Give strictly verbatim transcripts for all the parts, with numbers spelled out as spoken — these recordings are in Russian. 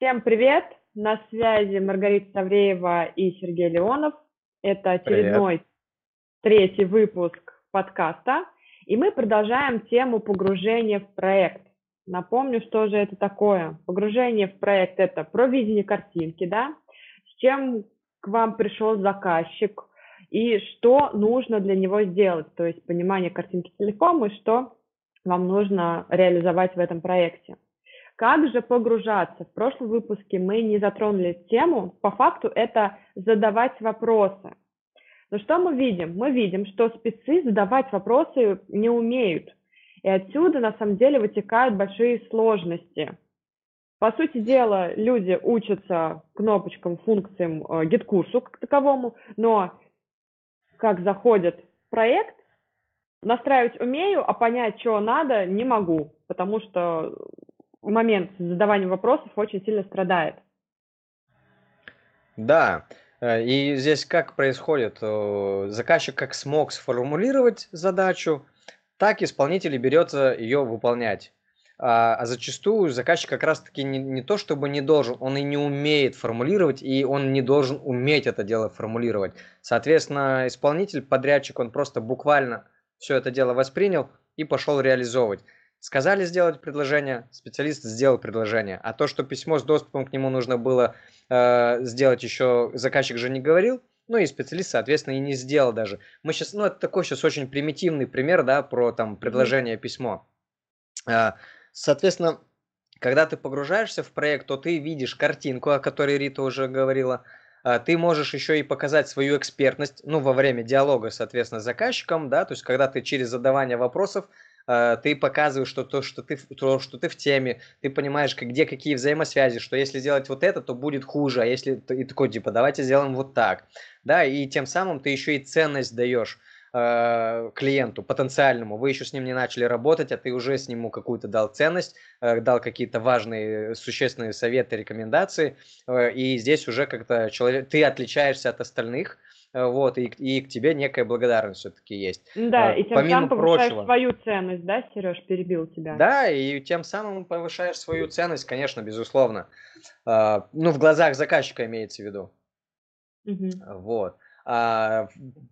Всем привет! На связи Маргарита Саврева и Сергей Леонов. Это очередной привет. Третий выпуск подкаста. И мы продолжаем тему погружения в проект. Напомню, что же это такое. Погружение в проект – это про видение картинки, да? С чем к вам пришел заказчик и что нужно для него сделать. То есть понимание картинки целиком и что вам нужно реализовать в этом проекте. Как же погружаться? В прошлом выпуске мы не затронули тему. По факту это задавать вопросы. Но что мы видим? Мы видим, что спецы задавать вопросы не умеют. И отсюда на самом деле вытекают большие сложности. По сути дела, люди учатся кнопочкам, функциям, гид-курсу как таковому, но как заходят в проект, настраивать умею, а понять, что надо, не могу, потому что момент задавания вопросов очень сильно страдает. Да, и здесь как происходит? Заказчик как смог сформулировать задачу, так исполнитель берется ее выполнять. А, а зачастую заказчик как раз-таки не, не то чтобы не должен, он и не умеет формулировать, и он не должен уметь это дело формулировать. Соответственно, исполнитель, подрядчик, он просто буквально все это дело воспринял и пошел реализовывать. Сказали сделать предложение, специалист сделал предложение. А то, что письмо с доступом к нему нужно было э, сделать еще, заказчик же не говорил, ну и специалист, соответственно, и не сделал даже. Мы сейчас, ну это такой сейчас очень примитивный пример, да, про там предложение, письмо. Э, соответственно, когда ты погружаешься в проект, то ты видишь картинку, о которой Рита уже говорила. Ты можешь еще и показать свою экспертность, ну, во время диалога, соответственно, с заказчиком, да, то есть, когда ты через задавание вопросов, э, ты показываешь, что, то, что, ты, то, что ты в теме, ты понимаешь, где какие взаимосвязи, что если сделать вот это, то будет хуже, а если, и такой, типа, давайте сделаем вот так, да, и тем самым ты еще и ценность даешь э, клиенту потенциальному, вы еще с ним не начали работать, а ты уже с ним какую-то дал ценность, дал какие-то важные, существенные советы, рекомендации, и здесь уже как-то человек, ты отличаешься от остальных, вот, и, и к тебе некая благодарность все-таки есть. Да, и тем Помимо самым повышаешь прочего, свою ценность, да, Сереж, перебил тебя. Да, и тем самым повышаешь свою ценность, конечно, безусловно. Ну, в глазах заказчика имеется в виду. Угу. Вот. А,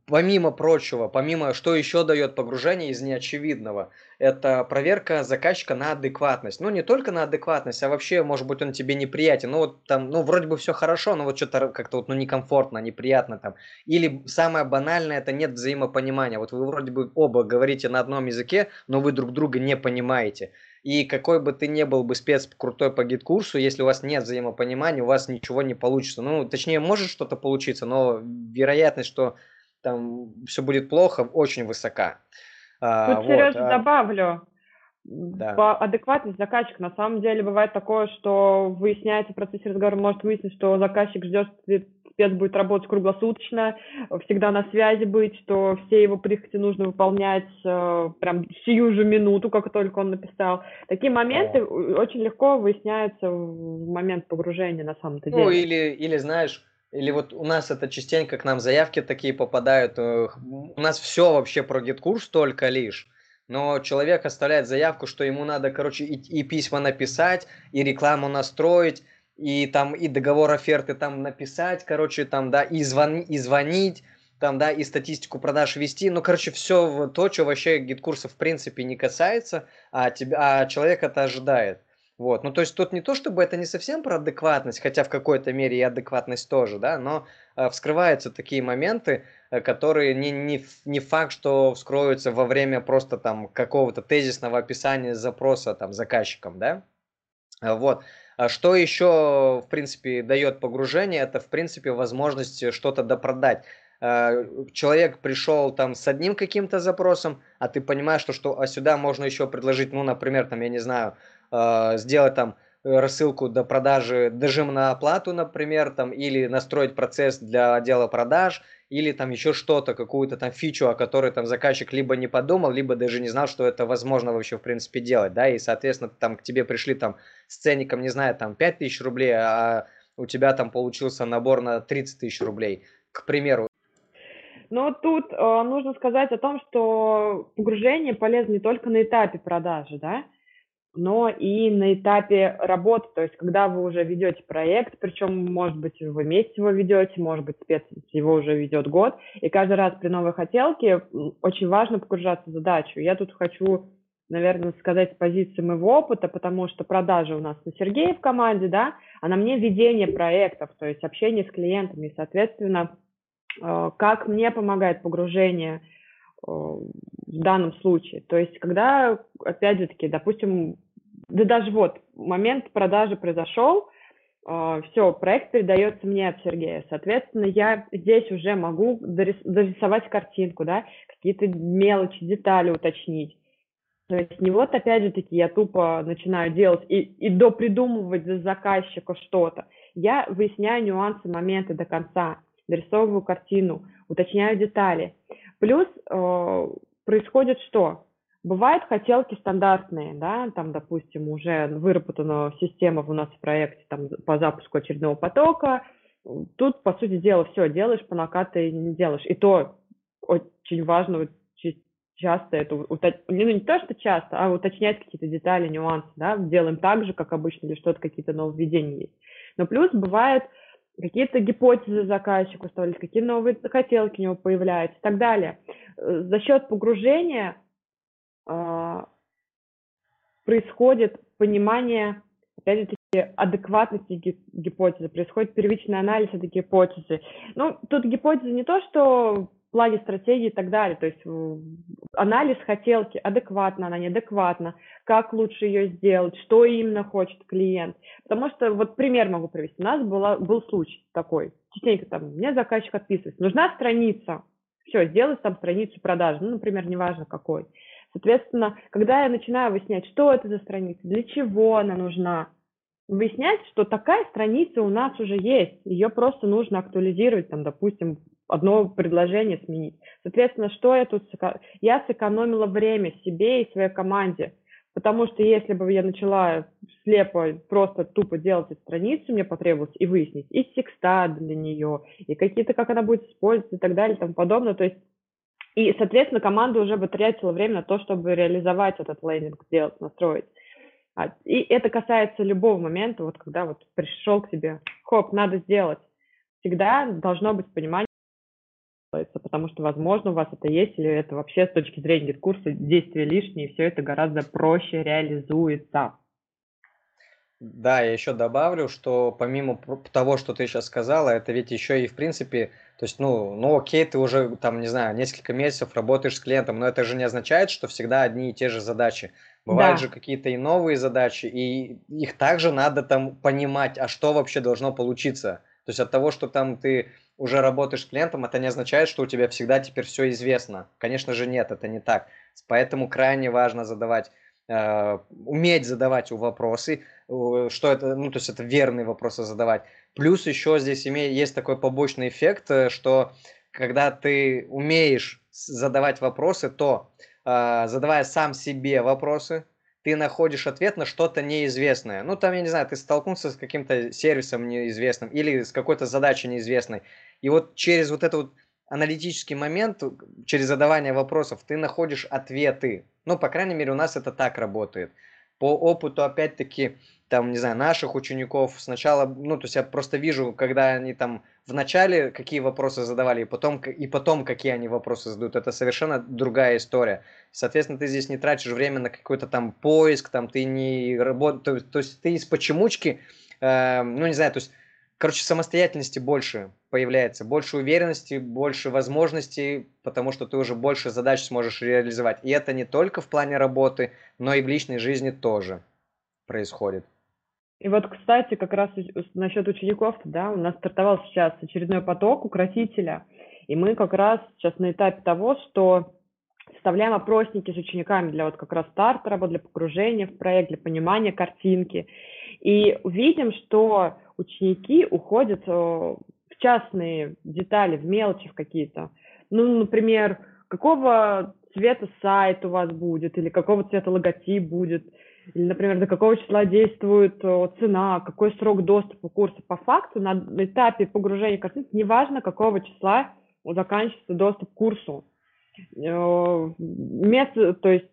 помимо прочего, помимо, что еще дает погружение из неочевидного, это проверка заказчика на адекватность. Ну, не только на адекватность, а вообще, может быть, он тебе неприятен. Ну, вот там, ну, вроде бы все хорошо, но вот что-то как-то вот, ну, некомфортно, неприятно там. Или самое банальное, это нет взаимопонимания. Вот вы вроде бы оба говорите на одном языке, но вы друг друга не понимаете. И какой бы ты ни был бы спец крутой по гид-курсу, если у вас нет взаимопонимания, у вас ничего не получится. Ну, точнее, может что-то получиться, но вероятность, что там все будет плохо, очень высока. Тут, а, Сереж, вот, добавлю. Да. По адекватности заказчик. На самом деле бывает такое, что выясняется в процессе разговора, может выяснить, что заказчик ждет, спец будет работать круглосуточно, всегда на связи быть, что все его прихоти нужно выполнять э, прям сию же минуту, как только он написал. Такие моменты О. очень легко выясняются в момент погружения на самом-то деле. Ну или, или знаешь, или вот у нас это частенько к нам заявки такие попадают, у нас все вообще про гид-курс только лишь. Но человек оставляет заявку, что ему надо, короче, и, и письма написать, и рекламу настроить, и там, и договор оферты там написать, короче, там, да, и, звон, и звонить, там, да, и статистику продаж вести. Ну, короче, все то, что вообще гид-курса в принципе не касается, а, тебя, а человек это ожидает. Вот, ну, то есть тут не то, чтобы это не совсем про адекватность, хотя в какой-то мере и адекватность тоже, да, но э, вскрываются такие моменты, э, которые не, не, не факт, что вскроются во время просто там какого-то тезисного описания запроса там заказчиком, да, э, вот. Что еще, в принципе, дает погружение, это, в принципе, возможность что-то допродать. Человек пришел там с одним каким-то запросом, а ты понимаешь, что, что а сюда можно еще предложить, ну, например, там, я не знаю, сделать там рассылку до продажи, дожим на оплату, например, там, или настроить процесс для отдела продаж, или там еще что-то, какую-то там фичу, о которой там заказчик либо не подумал, либо даже не знал, что это возможно вообще в принципе делать, да, и, соответственно, там к тебе пришли там с ценником, не знаю, там пять тысяч рублей, а у тебя там получился набор на тридцать тысяч рублей, к примеру. Но тут э, нужно сказать о том, что погружение полезно не только на этапе продажи, да, но и на этапе работы, то есть когда вы уже ведете проект, причем, может быть, вы месяц его ведете, может быть, спец его уже ведет год, и каждый раз при новой хотелке очень важно погружаться в задачу. Я тут хочу, наверное, сказать с позиции моего опыта, потому что продажи у нас на Сергее в команде, да, а на мне ведение проектов, то есть общение с клиентами, и, соответственно, как мне помогает погружение в данном случае. То есть, когда, опять же таки, допустим, да даже вот момент продажи произошел, э, все, проект передается мне от Сергея. Соответственно, я здесь уже могу дорис, дорисовать картинку, да, какие-то мелочи, детали уточнить. То есть не вот, опять же таки, я тупо начинаю делать и, и допридумывать за заказчика что-то. Я выясняю нюансы, моменты до конца, дорисовываю картину, уточняю детали. Плюс э, происходит что? Бывают хотелки стандартные, да, там, допустим, уже выработана система у нас в проекте там, по запуску очередного потока. Тут, по сути дела, все делаешь, по накате не делаешь. И то очень важно, часто это, ну не то, что часто, а уточнять какие-то детали, нюансы, да, делаем так же, как обычно, или что-то, какие-то нововведения есть. Но плюс бывает какие-то гипотезы заказчик устанавливает, какие новые хотелки у него появляются и так далее. За счет погружения происходит понимание, опять же таки, адекватности гипотезы, происходит первичный анализ этой гипотезы. Ну, тут гипотеза не то, что в плане стратегии и так далее, то есть анализ хотелки, адекватно она, неадекватно, как лучше ее сделать, что именно хочет клиент. Потому что, вот пример могу привести, у нас была, был случай такой, частенько там, мне заказчик отписывается, нужна страница, все, сделай там страницу продажи, ну, например, неважно какой. Соответственно, когда я начинаю выяснять, что это за страница, для чего она нужна, выяснять, что такая страница у нас уже есть, ее просто нужно актуализировать, там, допустим, одно предложение сменить. Соответственно, что я тут... Я сэкономила время себе и своей команде, потому что если бы я начала слепо, просто тупо делать эту страницу, мне потребовалось и выяснить, и текста для нее, и какие-то, как она будет использоваться и так далее, и тому подобное, то есть... И, соответственно, команда уже бы тратила время на то, чтобы реализовать этот лендинг, сделать, настроить. И это касается любого момента, вот когда вот пришел к тебе, хоп, надо сделать. Всегда должно быть понимание, потому что, возможно, у вас это есть, или это вообще с точки зрения курса действия лишние, и все это гораздо проще реализуется. Да, я еще добавлю, что помимо того, что ты сейчас сказала, это ведь еще и в принципе, то есть, ну, ну окей, ты уже там, не знаю, несколько месяцев работаешь с клиентом, но это же не означает, что всегда одни и те же задачи. Бывают да. же какие-то и новые задачи, и их также надо там понимать, а что вообще должно получиться. То есть от того, что там ты уже работаешь с клиентом, это не означает, что у тебя всегда теперь все известно. Конечно же нет, это не так. Поэтому крайне важно задавать уметь задавать вопросы, что это, ну, то есть это верные вопросы задавать. Плюс еще здесь есть такой побочный эффект, что когда ты умеешь задавать вопросы, то задавая сам себе вопросы, ты находишь ответ на что-то неизвестное. Ну, там, я не знаю, ты столкнулся с каким-то сервисом неизвестным или с какой-то задачей неизвестной. И вот через вот это вот аналитический момент, через задавание вопросов, ты находишь ответы. Ну, по крайней мере, у нас это так работает. По опыту, опять-таки, там, не знаю, наших учеников сначала, ну, то есть я просто вижу, когда они там в начале какие вопросы задавали, и потом, и потом какие они вопросы задают. Это совершенно другая история. Соответственно, ты здесь не тратишь время на какой-то там поиск, там, ты не работаешь, то есть ты из почемучки, э, ну, не знаю, то есть короче, самостоятельности больше появляется, больше уверенности, больше возможностей, потому что ты уже больше задач сможешь реализовать. И это не только в плане работы, но и в личной жизни тоже происходит. И вот, кстати, как раз насчет учеников, да, у нас стартовал сейчас очередной поток укротителя, и мы как раз сейчас на этапе того, что составляем опросники с учениками для вот как раз старта работы, для погружения в проект, для понимания картинки. И видим, что ученики уходят в частные детали, в мелочи в какие-то. Ну, например, какого цвета сайт у вас будет, или какого цвета логотип будет, или, например, до какого числа действует цена, какой срок доступа курса. По факту на этапе погружения в картинку неважно, какого числа заканчивается доступ к курсу. место, то есть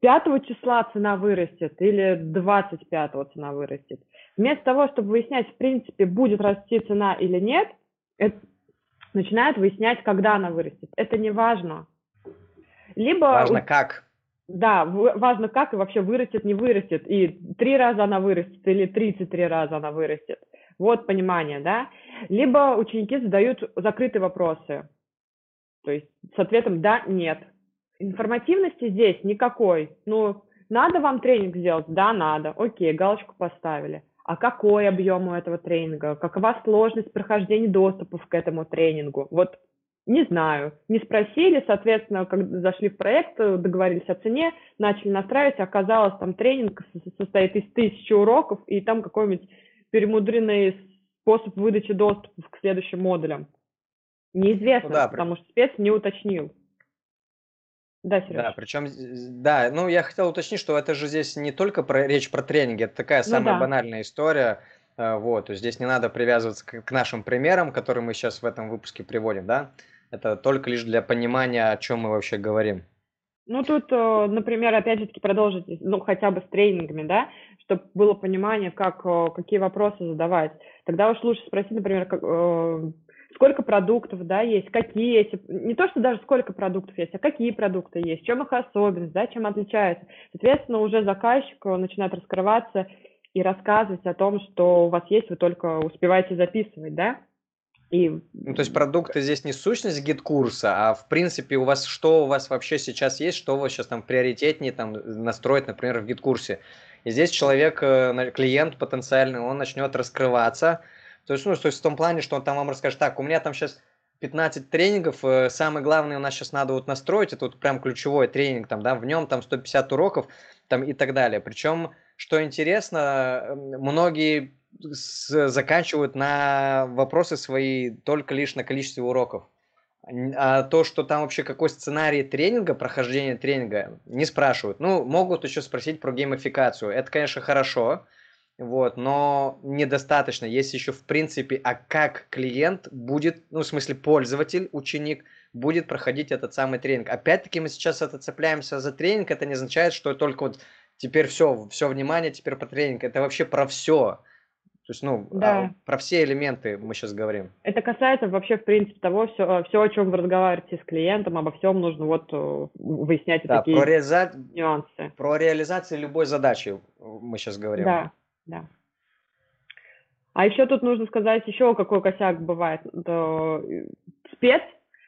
пятого числа цена вырастет или двадцать пятого цена вырастет. Вместо того, чтобы выяснять, в принципе, будет расти цена или нет, это начинают выяснять, когда она вырастет. Это не важно. Либо... Важно как. Да, важно как и вообще вырастет, не вырастет. И три раза она вырастет или тридцать три раза она вырастет. Вот понимание, да? Либо ученики задают закрытые вопросы. То есть с ответом «да», «нет». Информативности здесь никакой. Ну, надо вам тренинг сделать? Да, надо. Окей, галочку поставили. А какой объем у этого тренинга? Какова сложность прохождения доступов к этому тренингу? Вот не знаю. Не спросили, соответственно, когда зашли в проект, договорились о цене, начали настраивать, оказалось, там тренинг состоит из тысячи уроков, и там какой-нибудь перемудренный способ выдачи доступов к следующим модулям. Неизвестно, ну, да, потому при... что спец не уточнил. Да, Сереж. Да, причем, да, ну я хотел уточнить, что это же здесь не только про, речь про тренинги, это такая самая ну, да. банальная история, вот, здесь не надо привязываться к, к нашим примерам, которые мы сейчас в этом выпуске приводим, да, это только лишь для понимания, о чем мы вообще говорим. Ну тут, например, опять же таки продолжить, ну хотя бы с тренингами, да, чтобы было понимание, как, какие вопросы задавать, тогда уж лучше спросить, например, как... Сколько продуктов, да, есть, какие есть, не то, что даже сколько продуктов есть, а какие продукты есть, чем их особенность, да, чем отличается. Соответственно, уже заказчик начинает раскрываться и рассказывать о том, что у вас есть, вы только успеваете записывать, да. И... Ну, то есть продукты здесь не сущность гид-курса, а в принципе у вас, что у вас вообще сейчас есть, что у вас сейчас там приоритетнее там настроить, например, в гид-курсе. И здесь человек, клиент потенциальный, он начнет раскрываться. То есть, ну, то есть в том плане, что он там вам расскажет, так, у меня там сейчас пятнадцать тренингов, э, самое главное у нас сейчас надо вот настроить, это вот прям ключевой тренинг, там, да, в нем там сто пятьдесят уроков там, и так далее. Причем, что интересно, многие с, заканчивают на вопросы свои только лишь на количестве уроков. А то, что там вообще какой сценарий тренинга, прохождение тренинга, не спрашивают. Ну, могут еще спросить про геймификацию. Это, конечно, хорошо. Вот, но недостаточно. Есть еще в принципе, а как клиент будет, ну в смысле пользователь, ученик, будет проходить этот самый тренинг. Опять-таки мы сейчас это цепляемся за тренинг, это не означает, что только вот теперь все, все внимание, теперь про тренинг. Это вообще про все. То есть, ну, да. про все элементы мы сейчас говорим. Это касается вообще, в принципе, того, все, все о чем вы разговариваете с клиентом, обо всем нужно вот выяснять да, такие про реализа... нюансы. Про реализацию любой задачи мы сейчас говорим. Да. Да. А еще тут нужно сказать, еще какой косяк бывает. Спец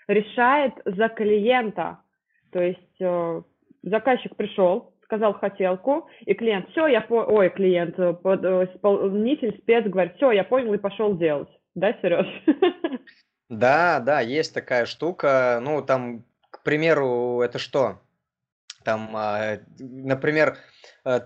решает за клиента. То есть заказчик пришел, сказал хотелку, и клиент, все, я понял, ой, клиент, исполнитель, спец говорит, все, я понял и пошел делать. Да, Сереж? Да, да, есть такая штука. Ну, там, к примеру, это что? Там, например,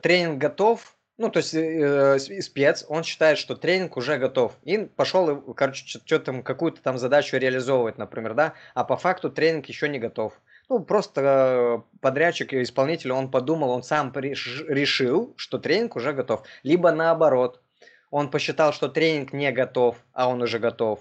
тренинг готов. Ну, то есть э, спец, он считает, что тренинг уже готов. И пошел, короче, какую-то там задачу реализовывать, например, да. А по факту тренинг еще не готов. Ну, просто э, подрядчик, исполнитель, он подумал, он сам решил, что тренинг уже готов. Либо наоборот, он посчитал, что тренинг не готов, а он уже готов.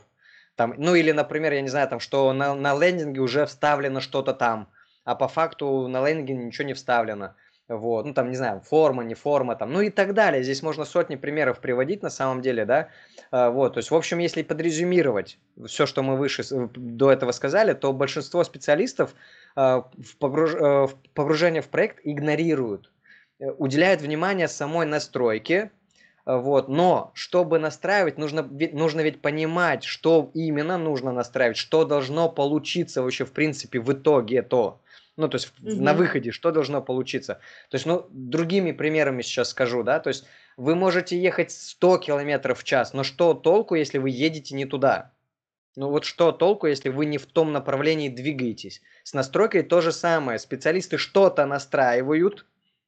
Там, ну, или, например, я не знаю, там, что на, на лендинге уже вставлено что-то там, а по факту на лендинге ничего не вставлено. Вот, ну там, не знаю, форма, не форма, там, ну и так далее. Здесь можно сотни примеров приводить на самом деле, да. А, вот, то есть, в общем, если подрезюмировать все, что мы выше до этого сказали, то большинство специалистов а, в погруж... а, в погружение в проект игнорируют, уделяют внимание самой настройке, а, вот, но чтобы настраивать, нужно, нужно ведь понимать, что именно нужно настраивать, что должно получиться вообще в принципе в итоге то. Ну, то есть mm-hmm. на выходе, что должно получиться. То есть, ну, другими примерами сейчас скажу, да, то есть вы можете ехать сто километров в час, но что толку, если вы едете не туда? Ну, вот что толку, если вы не в том направлении двигаетесь? С настройкой то же самое. Специалисты что-то настраивают,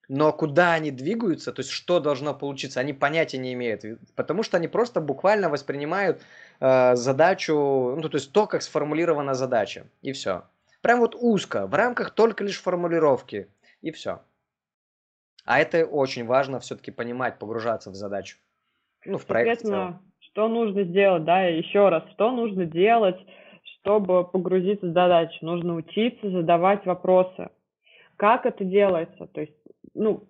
но куда они двигаются, то есть что должно получиться, они понятия не имеют, потому что они просто буквально воспринимают э, задачу, ну, то есть то, как сформулирована задача, и все. Прям вот узко, в рамках только лишь формулировки, и все. А это очень важно все-таки понимать, погружаться в задачу, ну, в проект в целом. Что нужно сделать, да, еще раз, что нужно делать, чтобы погрузиться в задачу, нужно учиться задавать вопросы. Как это делается? То есть, ну,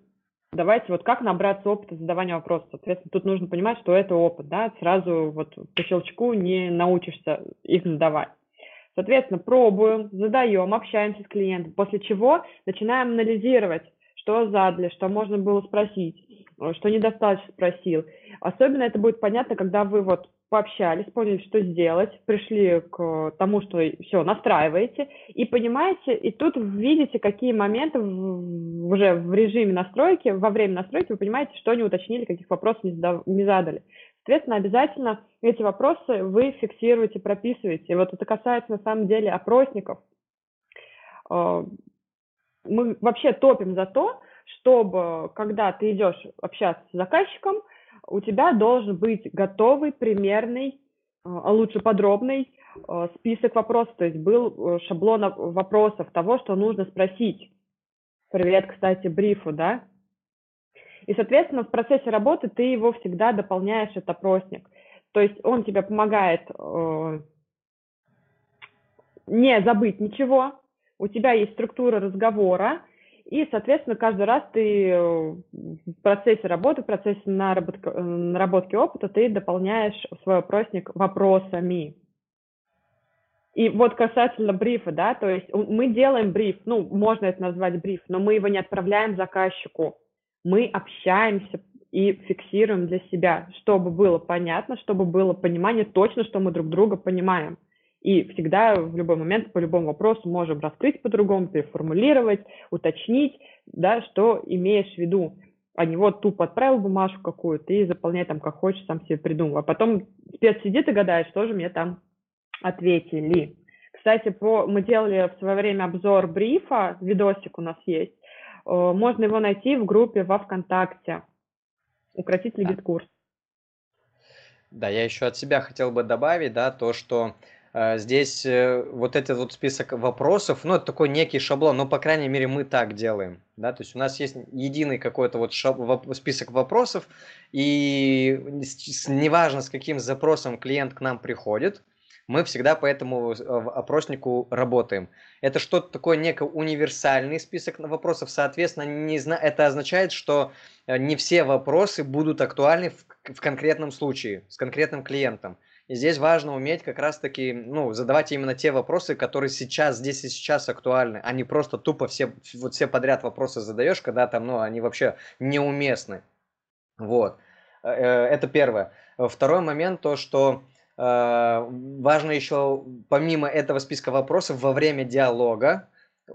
давайте вот как набраться опыта задавания вопросов. Соответственно, тут нужно понимать, что это опыт, да, сразу вот по щелчку не научишься их задавать. Соответственно, пробуем, задаем, общаемся с клиентом, после чего начинаем анализировать, что задали, что можно было спросить, что недостаточно спросил. Особенно это будет понятно, когда вы вот пообщались, поняли, что сделать, пришли к тому, что все, настраиваете, и понимаете, и тут видите, какие моменты в, уже в режиме настройки, во время настройки вы понимаете, что не уточнили, каких вопросов не, задав, не задали. Соответственно, обязательно эти вопросы вы фиксируете, прописываете. И вот это касается, на самом деле, опросников. Мы вообще топим за то, чтобы, когда ты идешь общаться с заказчиком, у тебя должен быть готовый, примерный, а лучше подробный список вопросов, то есть был шаблон вопросов того, что нужно спросить. Привет, кстати, брифу, да? И, соответственно, в процессе работы ты его всегда дополняешь, этот опросник. То есть он тебе помогает э, не забыть ничего, у тебя есть структура разговора, и, соответственно, каждый раз ты в процессе работы, в процессе наработки, наработки опыта ты дополняешь свой опросник вопросами. И вот касательно брифа, да, то есть мы делаем бриф, ну, можно это назвать бриф, но мы его не отправляем заказчику. Мы общаемся и фиксируем для себя, чтобы было понятно, чтобы было понимание точно, что мы друг друга понимаем. И всегда в любой момент по любому вопросу можем раскрыть по-другому, переформулировать, уточнить, да, что имеешь в виду. А не вот тупо отправил бумажку какую-то и заполняй там как хочешь, сам себе придумал. А потом спец сидит и гадает, что же мне там ответили. Кстати, по... мы делали в свое время обзор брифа, видосик у нас есть. Можно его найти в группе во ВКонтакте. Укратить лид-курс. Да, я еще от себя хотел бы добавить, да, то, что э, здесь э, вот этот вот список вопросов, ну, это такой некий шаблон, ну, по крайней мере, мы так делаем, да, то есть у нас есть единый какой-то вот шаб, воп, список вопросов, и с, неважно, с каким запросом клиент к нам приходит, мы всегда по этому опроснику работаем. Это что-то такое, некий универсальный список вопросов. Соответственно, не зна... это означает, что не все вопросы будут актуальны в, в конкретном случае, с конкретным клиентом. И здесь важно уметь как раз-таки, ну, задавать именно те вопросы, которые сейчас, здесь и сейчас актуальны, а не просто тупо все, вот все подряд вопросы задаешь, когда там, ну, они вообще неуместны. Вот. Это первое. Второй момент, то, что важно еще, помимо этого списка вопросов, во время диалога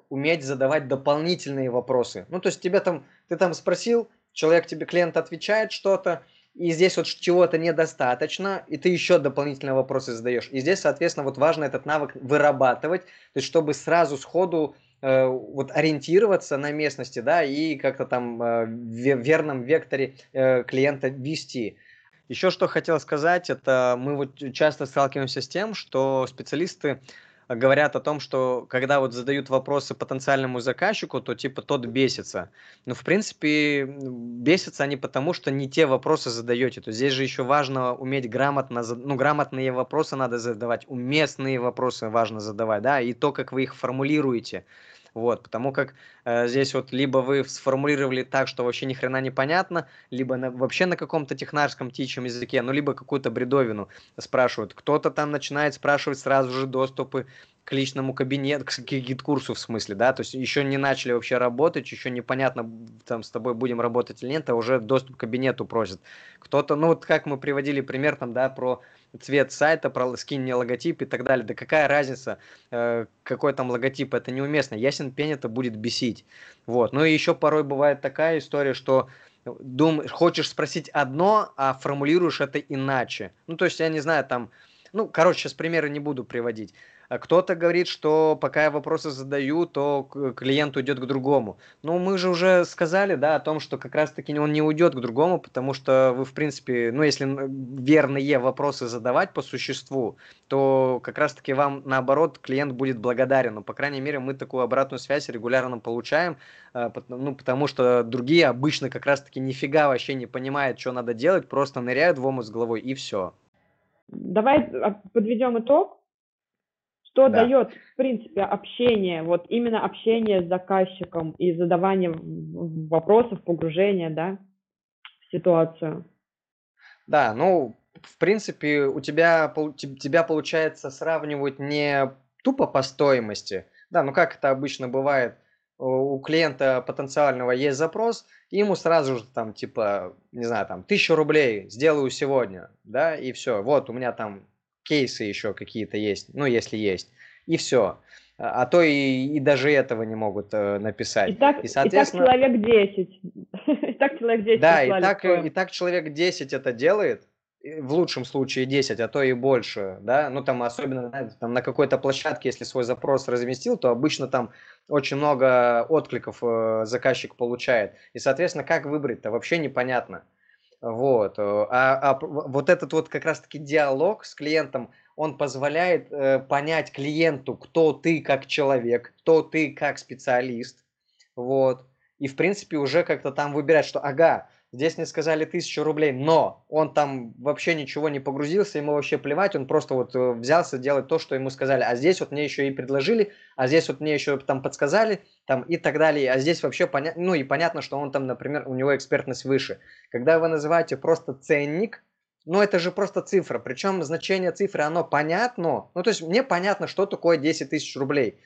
уметь задавать дополнительные вопросы. Ну, то есть тебе там, ты там спросил, человек тебе, клиент отвечает что-то, и здесь вот чего-то недостаточно, и ты еще дополнительные вопросы задаешь. И здесь, соответственно, вот важно этот навык вырабатывать, то есть чтобы сразу сходу э, вот ориентироваться на местности, да, и как-то там э, в верном векторе э, клиента вести. Еще что хотел сказать, это мы вот часто сталкиваемся с тем, что специалисты говорят о том, что когда вот задают вопросы потенциальному заказчику, то типа тот бесится. Но в принципе бесятся они потому, что не те вопросы задаете. То есть здесь же еще важно уметь грамотно, ну, грамотные вопросы надо задавать, уместные вопросы важно задавать, да, и то, как вы их формулируете. Вот, потому как э, здесь вот либо вы сформулировали так, что вообще ни хрена не понятно, либо на, вообще на каком-то технарском птичьем языке, ну, либо какую-то бредовину спрашивают. Кто-то там начинает спрашивать сразу же доступы к личному кабинету, к гид-курсу в смысле, да, то есть еще не начали вообще работать, еще непонятно, там, с тобой будем работать или нет, а уже доступ к кабинету просят. Кто-то, ну, вот как мы приводили пример там, да, про цвет сайта, про скинь мне логотип и так далее. Да какая разница, какой там логотип, это неуместно. Ясен пень, это будет бесить. Вот. Ну и еще порой бывает такая история, что думаешь, хочешь спросить одно, а формулируешь это иначе. Ну то есть я не знаю там, ну короче сейчас примеры не буду приводить. Кто-то говорит, что пока я вопросы задаю, то клиент уйдет к другому. Ну, мы же уже сказали, да, о том, что как раз-таки он не уйдет к другому, потому что вы, в принципе, ну, если верные вопросы задавать по существу, то как раз-таки вам, наоборот, клиент будет благодарен. Ну, по крайней мере, мы такую обратную связь регулярно получаем, ну, потому что другие обычно как раз-таки нифига вообще не понимают, что надо делать, просто ныряют в омут с головой, и все. Давай подведем итог. Что да. дает, в принципе, общение, вот именно общение с заказчиком и задавание вопросов, погружение, да, в ситуацию? Да, ну, в принципе, у тебя, тебя получается сравнивать не тупо по стоимости, да, ну как это обычно бывает, у клиента потенциального есть запрос, и ему сразу же там, типа, не знаю, там, тысячу рублей сделаю сегодня, да, и все, вот у меня там... кейсы еще какие-то есть, ну, если есть, и все. А то и, и даже этого не могут э, написать. И так, и, соответственно... и так человек десять. И так человек десять. Да, и так, и так человек десять это делает, в лучшем случае десять, а то и больше, да, ну, там, особенно знаете, там, на какой-то площадке, если свой запрос разместил, то обычно там очень много откликов э, заказчик получает. И, соответственно, как выбрать-то, вообще непонятно. Вот, а, а вот этот вот как раз-таки диалог с клиентом, он позволяет э, понять клиенту, кто ты как человек, кто ты как специалист, вот, и в принципе уже как-то там выбирать, что ага, здесь мне сказали тысячу рублей, но он там вообще ничего не погрузился, ему вообще плевать, он просто вот взялся делать то, что ему сказали, а здесь вот мне еще и предложили, а здесь вот мне еще там подсказали, там и так далее. А здесь вообще понятно, ну и понятно, что он там, например, у него экспертность выше. Когда вы называете просто ценник, ну это же просто цифра, причем значение цифры, оно понятно, ну то есть мне понятно, что такое десять тысяч рублей,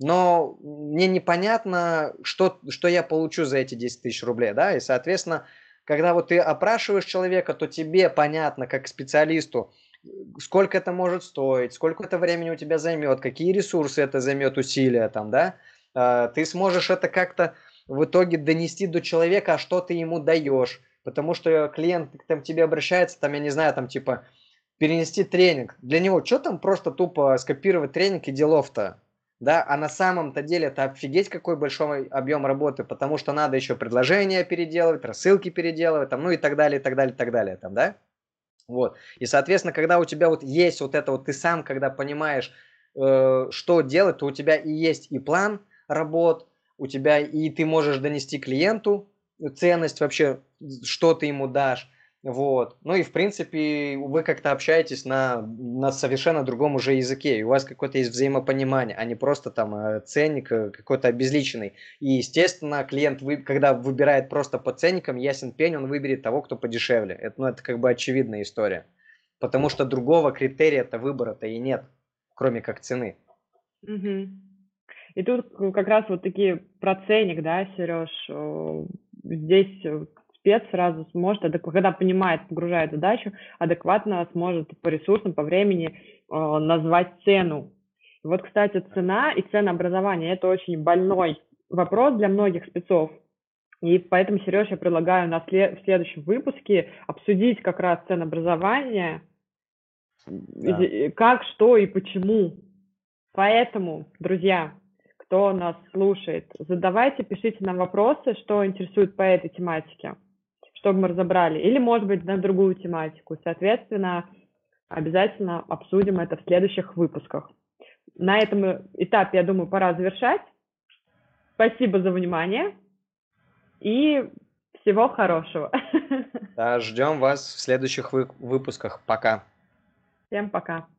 но мне непонятно, что, что я получу за эти десять тысяч рублей, да, и соответственно, когда вот ты опрашиваешь человека, то тебе понятно, как специалисту, сколько это может стоить, сколько это времени у тебя займет, какие ресурсы это займет, усилия там, да, ты сможешь это как-то в итоге донести до человека, а что ты ему даешь, потому что клиент там, к тебе обращается, там, я не знаю, там, типа, перенести тренинг, для него что там просто тупо скопировать тренинг и делов-то, да, а на самом-то деле это офигеть какой большой объем работы, потому что надо еще предложения переделывать, рассылки переделывать, там, ну и так далее, и так далее, и так далее, там, да, вот, и, соответственно, когда у тебя вот есть вот это вот, ты сам, когда понимаешь, э, что делать, то у тебя и есть и план работ, у тебя и ты можешь донести клиенту ценность вообще, что ты ему дашь, вот. Ну и, в принципе, вы как-то общаетесь на, на совершенно другом уже языке, и у вас какое-то есть взаимопонимание, а не просто там ценник какой-то обезличенный. И, естественно, клиент, вы, когда выбирает просто по ценникам, ясен пень, он выберет того, кто подешевле. Это, ну, это как бы очевидная история, потому что другого критерия-то выбора-то и нет, кроме как цены. Угу. И тут как раз вот такие про ценник, да, Сереж, здесь спец сразу сможет, когда понимает, погружает задачу, адекватно сможет по ресурсам, по времени назвать цену. И вот, кстати, цена и ценообразование – это очень больной вопрос для многих спецов. И поэтому, Сереж, я предлагаю на след- в следующем выпуске обсудить как раз ценообразование, да. Как, что и почему. Поэтому, друзья, кто нас слушает, задавайте, пишите нам вопросы, что интересует по этой тематике, чтобы мы разобрали, или, может быть, на другую тематику. Соответственно, обязательно обсудим это в следующих выпусках. На этом этапе, я думаю, пора завершать. Спасибо за внимание и всего хорошего. Да, ждем вас в следующих вы- выпусках. Пока. Всем пока.